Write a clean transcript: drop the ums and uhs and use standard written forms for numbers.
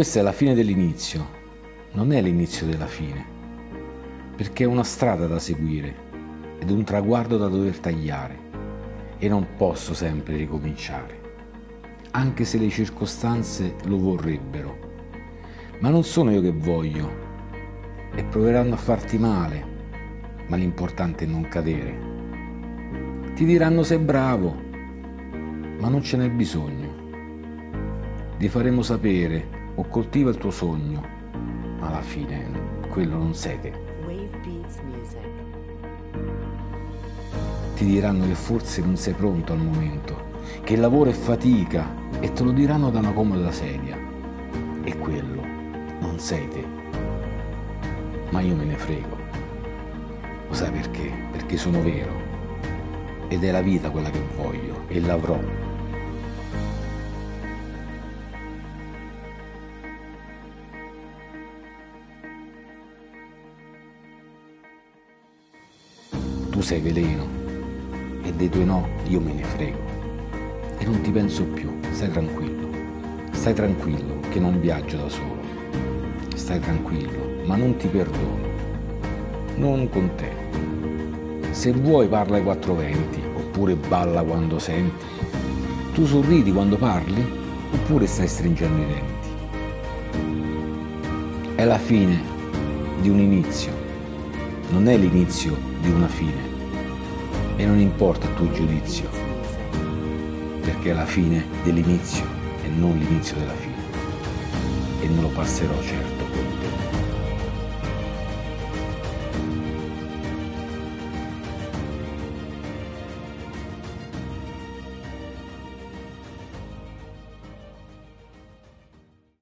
Questa è la fine dell'inizio, non è l'inizio della fine, perché è una strada da seguire ed un traguardo da dover tagliare, e non posso sempre ricominciare, anche se le circostanze lo vorrebbero. Ma non sono io che voglio, e proveranno a farti male, ma l'importante è non cadere. Ti diranno sei bravo, ma non ce n'è bisogno. Ti faremo sapere o coltiva il tuo sogno, ma alla fine quello non sei te. Ti diranno che forse non sei pronto al momento, che il lavoro è fatica, e te lo diranno da una comoda sedia, e quello non sei te. Ma io me ne frego. Lo sai perché? Perché sono vero, ed è la vita quella che voglio, e l'avrò. Tu sei veleno, e dei tuoi no io me ne frego, e non ti penso più. Stai tranquillo che non viaggio da solo, stai tranquillo, ma non ti perdono, non con te. Se vuoi parla ai 420, oppure balla quando senti. Tu sorridi quando parli, oppure stai stringendo i denti. È la fine di un inizio, non è l'inizio di una fine. E non importa il tuo giudizio, perché è la fine dell'inizio e non l'inizio della fine, e non lo passerò certo.